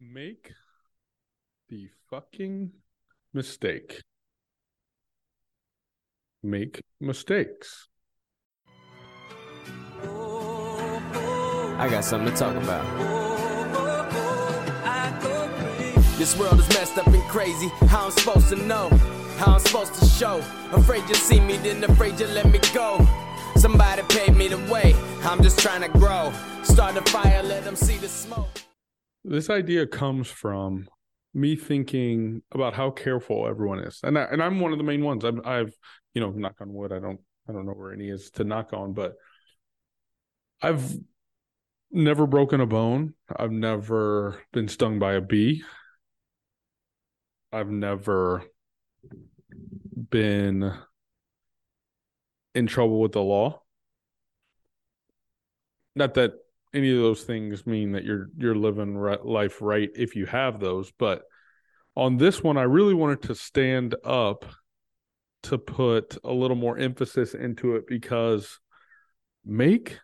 Make the fucking mistake. Make mistakes. I got something to talk about. This world is messed up and crazy. How I'm supposed to know? How I'm supposed to show? Afraid you'll see me, then afraid you'll let me go. Somebody paid me the way. I'm just trying to grow. Start a fire, let them see the smoke. This idea comes from me thinking about how careful everyone is, and I'm one of the main ones. I've, you know, knock on wood. I don't know where any is to knock on, but I've never broken a bone. I've never been stung by a bee. I've never been in trouble with the law. Not that any of those things mean that you're living life right if you have those, but on this one, I really wanted to stand up to put a little more emphasis into it, because make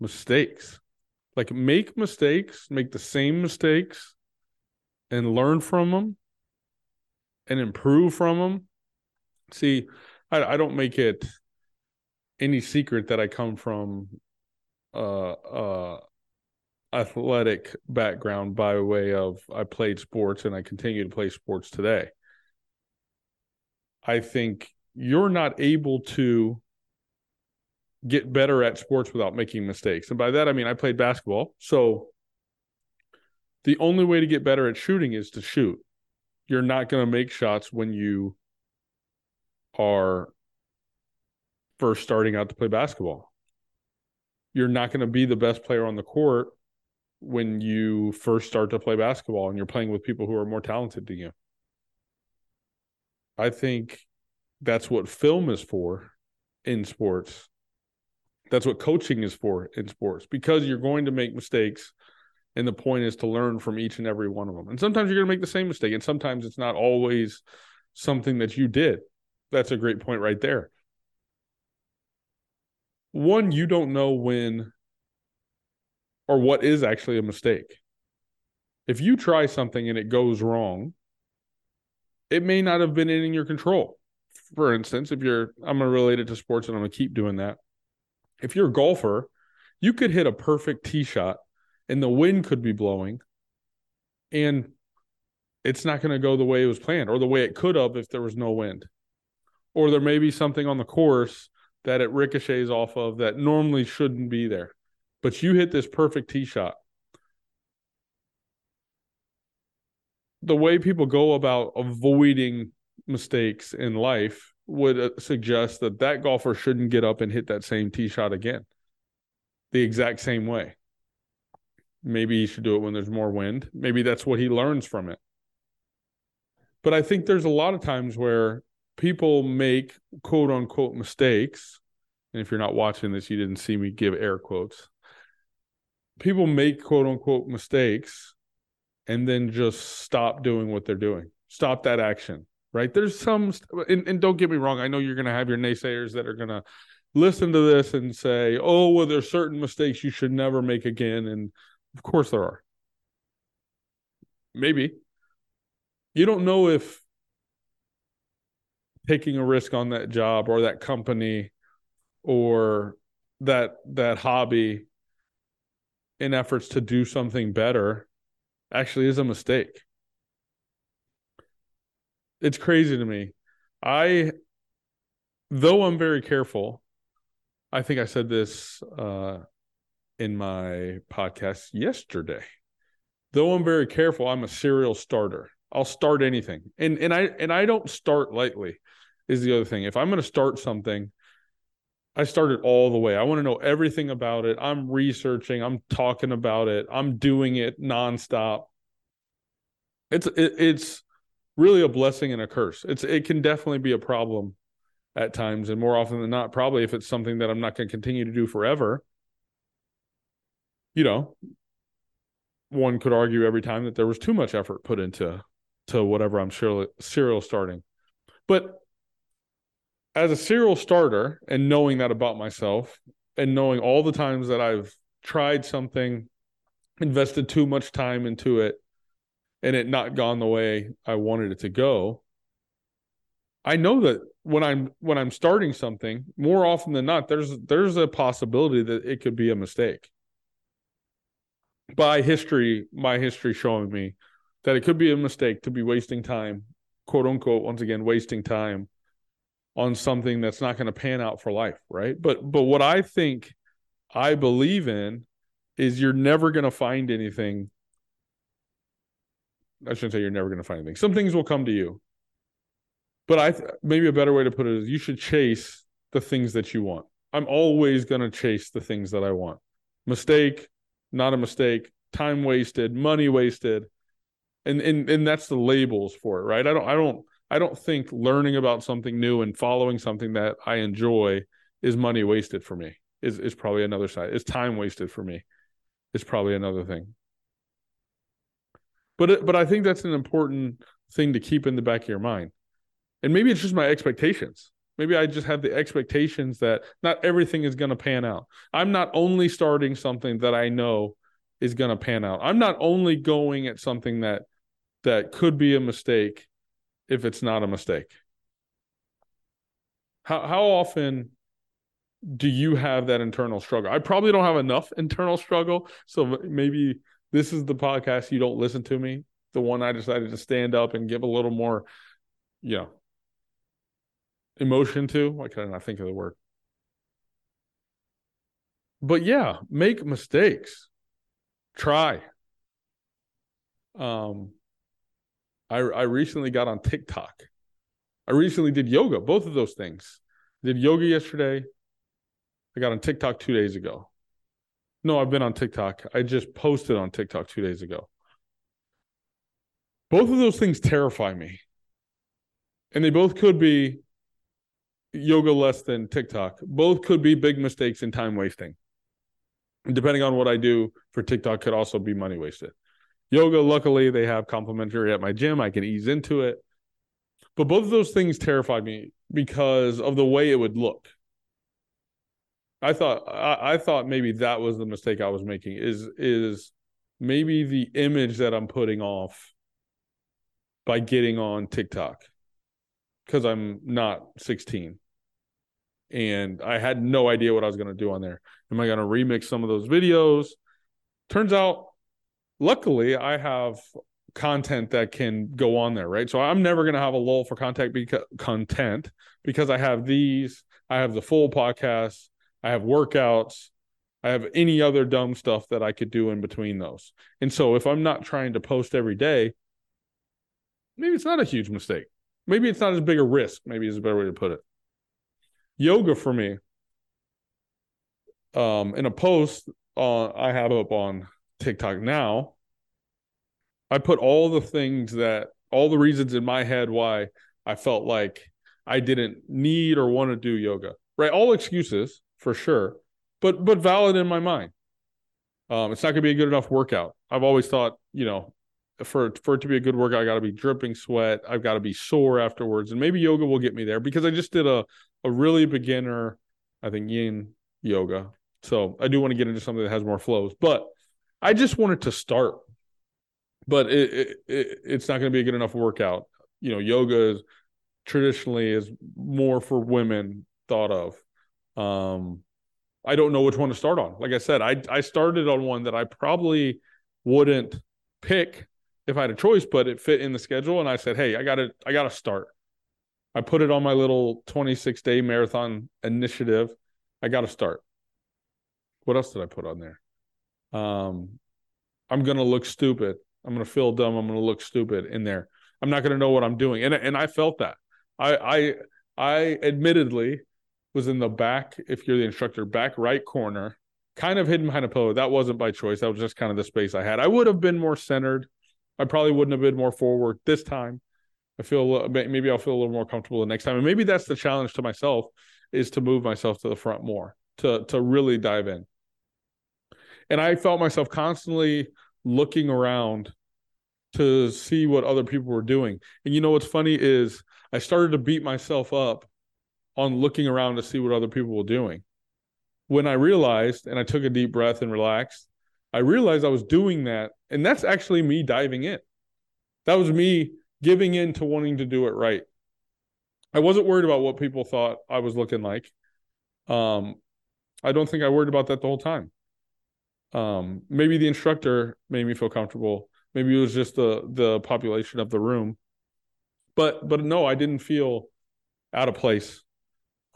mistakes. Like, make mistakes, make the same mistakes and learn from them and improve from them. See, I don't make it any secret that I come from athletic background by way of I played sports and I continue to play sports today. I think you're not able to get better at sports without making mistakes. And by that, I mean, I played basketball. So the only way to get better at shooting is to shoot. You're not going to make shots when you are first starting out to play basketball. You're not going to be the best player on the court when you first start to play basketball and you're playing with people who are more talented than you. I think that's what film is for in sports. That's what coaching is for in sports, because you're going to make mistakes, and the point is to learn from each and every one of them. And sometimes you're going to make the same mistake, and sometimes it's not always something that you did. That's a great point right there. One, you don't know when or what is actually a mistake. If you try something and it goes wrong, it may not have been in your control. For instance, I'm going to relate it to sports, and I'm going to keep doing that. If you're a golfer, you could hit a perfect tee shot and the wind could be blowing and it's not going to go the way it was planned, or the way it could have if there was no wind. Or there may be something on the course that it ricochets off of that normally shouldn't be there. But you hit this perfect tee shot. The way people go about avoiding mistakes in life would suggest that golfer shouldn't get up and hit that same tee shot again, the exact same way. Maybe he should do it when there's more wind. Maybe that's what he learns from it. But I think there's a lot of times where people make quote unquote mistakes. And if you're not watching this, you didn't see me give air quotes. People make quote unquote mistakes and then just stop doing what they're doing. Stop that action, right? There's some, and don't get me wrong. I know you're going to have your naysayers that are going to listen to this and say, oh, well, there's certain mistakes you should never make again. And of course there are. Maybe. You don't know if taking a risk on that job or that company or that hobby in efforts to do something better actually is a mistake. It's crazy to me. Though I'm very careful, I think I said this in my podcast yesterday. Though I'm very careful, I'm a serial starter. I'll start anything. And I don't start lightly is the other thing. If I'm going to start something, I start it all the way. I want to know everything about it. I'm researching. I'm talking about it. I'm doing it nonstop. It's really a blessing and a curse. It can definitely be a problem at times, and more often than not, probably if it's something that I'm not going to continue to do forever. You know, one could argue every time that there was too much effort put into whatever I'm serial starting. But as a serial starter, and knowing that about myself, and knowing all the times that I've tried something, invested too much time into it, and it not gone the way I wanted it to go, I know that when I'm starting something, more often than not, there's a possibility that it could be a mistake. By history, my history showing me that it could be a mistake to be wasting time, quote unquote, once again, wasting time on something that's not going to pan out for life, right? But what I think I believe in is you're never going to find anything. I shouldn't say you're never going to find anything. Some things will come to you. But maybe a better way to put it is you should chase the things that you want. I'm always going to chase the things that I want. Mistake, not a mistake, time wasted, money wasted. And that's the labels for it, right? I don't think learning about something new and following something that I enjoy is money wasted for me. Is probably another side. Is time wasted for me. It's probably another thing. But I think that's an important thing to keep in the back of your mind. And maybe it's just my expectations. Maybe I just have the expectations that not everything is going to pan out. I'm not only starting something that I know is going to pan out. I'm not only going at something that could be a mistake if it's not a mistake. How often do you have that internal struggle? I probably don't have enough internal struggle. So maybe this is the podcast you don't listen to me, the one I decided to stand up and give a little more, emotion to. Why can I not think of the word? But yeah, make mistakes. Try. I recently got on TikTok. I recently did yoga, both of those things. I did yoga yesterday. I got on TikTok 2 days ago. No, I've been on TikTok. I just posted on TikTok 2 days ago. Both of those things terrify me. And they both could be yoga less than TikTok. Both could be big mistakes and time wasting. And depending on what I do for TikTok could also be money wasted. Yoga, luckily, they have complimentary at my gym. I can ease into it. But both of those things terrified me because of the way it would look. I thought maybe that was the mistake I was making, is maybe the image that I'm putting off by getting on TikTok. Because I'm not 16 and I had no idea what I was going to do on there. Am I going to remix some of those videos? Turns out, luckily, I have content that can go on there, right? So I'm never going to have a lull for content because I have these, I have the full podcast, I have workouts, I have any other dumb stuff that I could do in between those. And so if I'm not trying to post every day, maybe it's not a huge mistake. Maybe it's not as big a risk. Maybe is a better way to put it. Yoga for me. In a post I have up on TikTok now, I put all the reasons in my head why I felt like I didn't need or want to do yoga. Right? All excuses for sure, but valid in my mind. It's not going to be a good enough workout. I've always thought, for it to be a good workout, I got to be dripping sweat. I've got to be sore afterwards. And maybe yoga will get me there because I just did a really beginner, I think, yin yoga. So I do want to get into something that has more flows. But I just wanted to start. But it's not going to be a good enough workout. Yoga traditionally is more for women thought of. I don't know which one to start on. Like I said, I started on one that I probably wouldn't pick if I had a choice, but it fit in the schedule. And I said, hey, I gotta start. I put it on my little 26-day marathon initiative. I got to start. What else did I put on there? I'm going to look stupid. I'm going to feel dumb. I'm going to look stupid in there. I'm not going to know what I'm doing. And I felt that. I admittedly was in the back, if you're the instructor, back right corner, kind of hidden behind a pillow. That wasn't by choice. That was just kind of the space I had. I would have been more centered. I probably wouldn't have been more forward this time. Maybe I'll feel a little more comfortable the next time. And maybe that's the challenge to myself, is to move myself to the front more, to really dive in. And I felt myself constantly looking around to see what other people were doing. And what's funny is I started to beat myself up on looking around to see what other people were doing. When I realized, and I took a deep breath and relaxed, I realized I was doing that. And that's actually me diving in. That was me giving in to wanting to do it right. I wasn't worried about what people thought I was looking like. I don't think I worried about that the whole time. Maybe the instructor made me feel comfortable. Maybe it was just the population of the room. But no, I didn't feel out of place.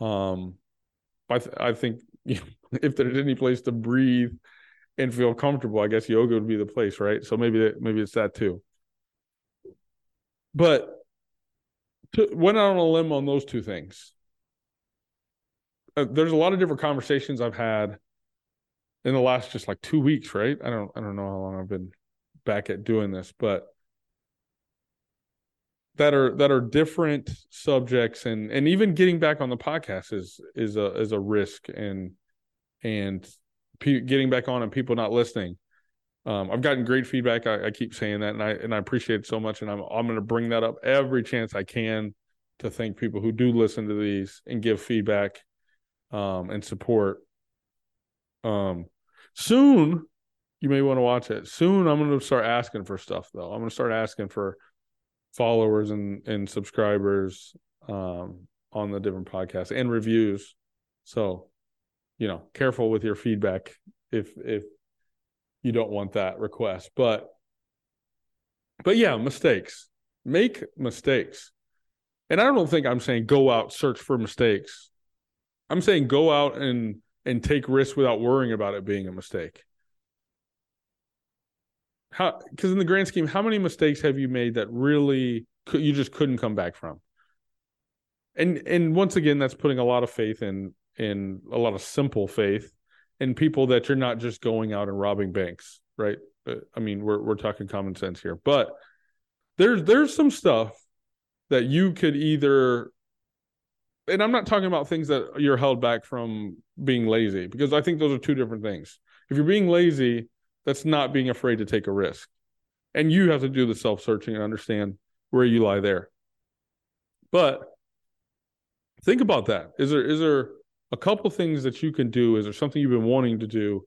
I think if there's any place to breathe and feel comfortable, I guess yoga would be the place, right? So maybe it's that too. But went out on a limb on those two things. There's a lot of different conversations I've had in the last just like 2 weeks, right? I don't know how long I've been back at doing this, but that are different subjects, and even getting back on the podcast is a risk, and getting back on and people not listening. I've gotten great feedback. I keep saying that, and I appreciate it so much. And I'm going to bring that up every chance I can to thank people who do listen to these and give feedback and support. Soon, you may want to watch it. Soon, I'm going to start asking for stuff, though. I'm going to start asking for followers and subscribers on the different podcasts and reviews. So, careful with your feedback if you don't want that request. But yeah, mistakes. Make mistakes. And I don't think I'm saying go out, search for mistakes. I'm saying go out and take risks without worrying about it being a mistake. Because in the grand scheme, how many mistakes have you made that really you just couldn't come back from? And once again, that's putting a lot of faith in a lot of simple faith in people that you're not just going out and robbing banks, right? I mean, we're talking common sense here, but there's some stuff that you could either, and I'm not talking about things that you're held back from being lazy, because I think those are two different things. If you're being lazy, that's not being afraid to take a risk. And you have to do the self-searching and understand where you lie there. But think about that. Is there a couple things that you can do? Is there something you've been wanting to do?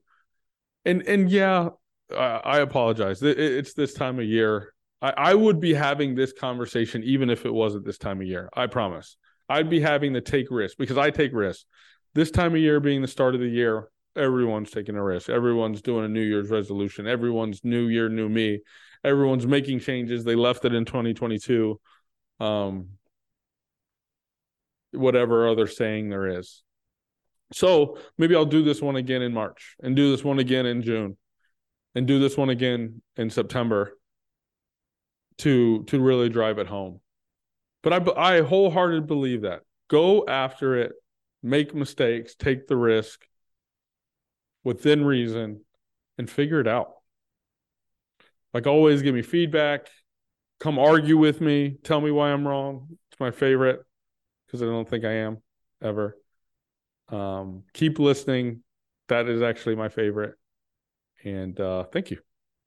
And yeah, I apologize. It's this time of year. I would be having this conversation even if it wasn't this time of year. I promise. I'd be having to take risks because I take risks. This time of year being the start of the year, everyone's taking a risk. Everyone's doing a New Year's resolution. Everyone's new year, new me. Everyone's making changes. They left it in 2022. Whatever other saying there is. So maybe I'll do this one again in March, and do this one again in June, and do this one again in September to really drive it home. But I wholeheartedly believe that. Go after it, make mistakes, take the risk within reason, and figure it out. Like always, give me feedback. Come argue with me. Tell me why I'm wrong. It's my favorite because I don't think I am ever. Keep listening. That is actually my favorite. And thank you.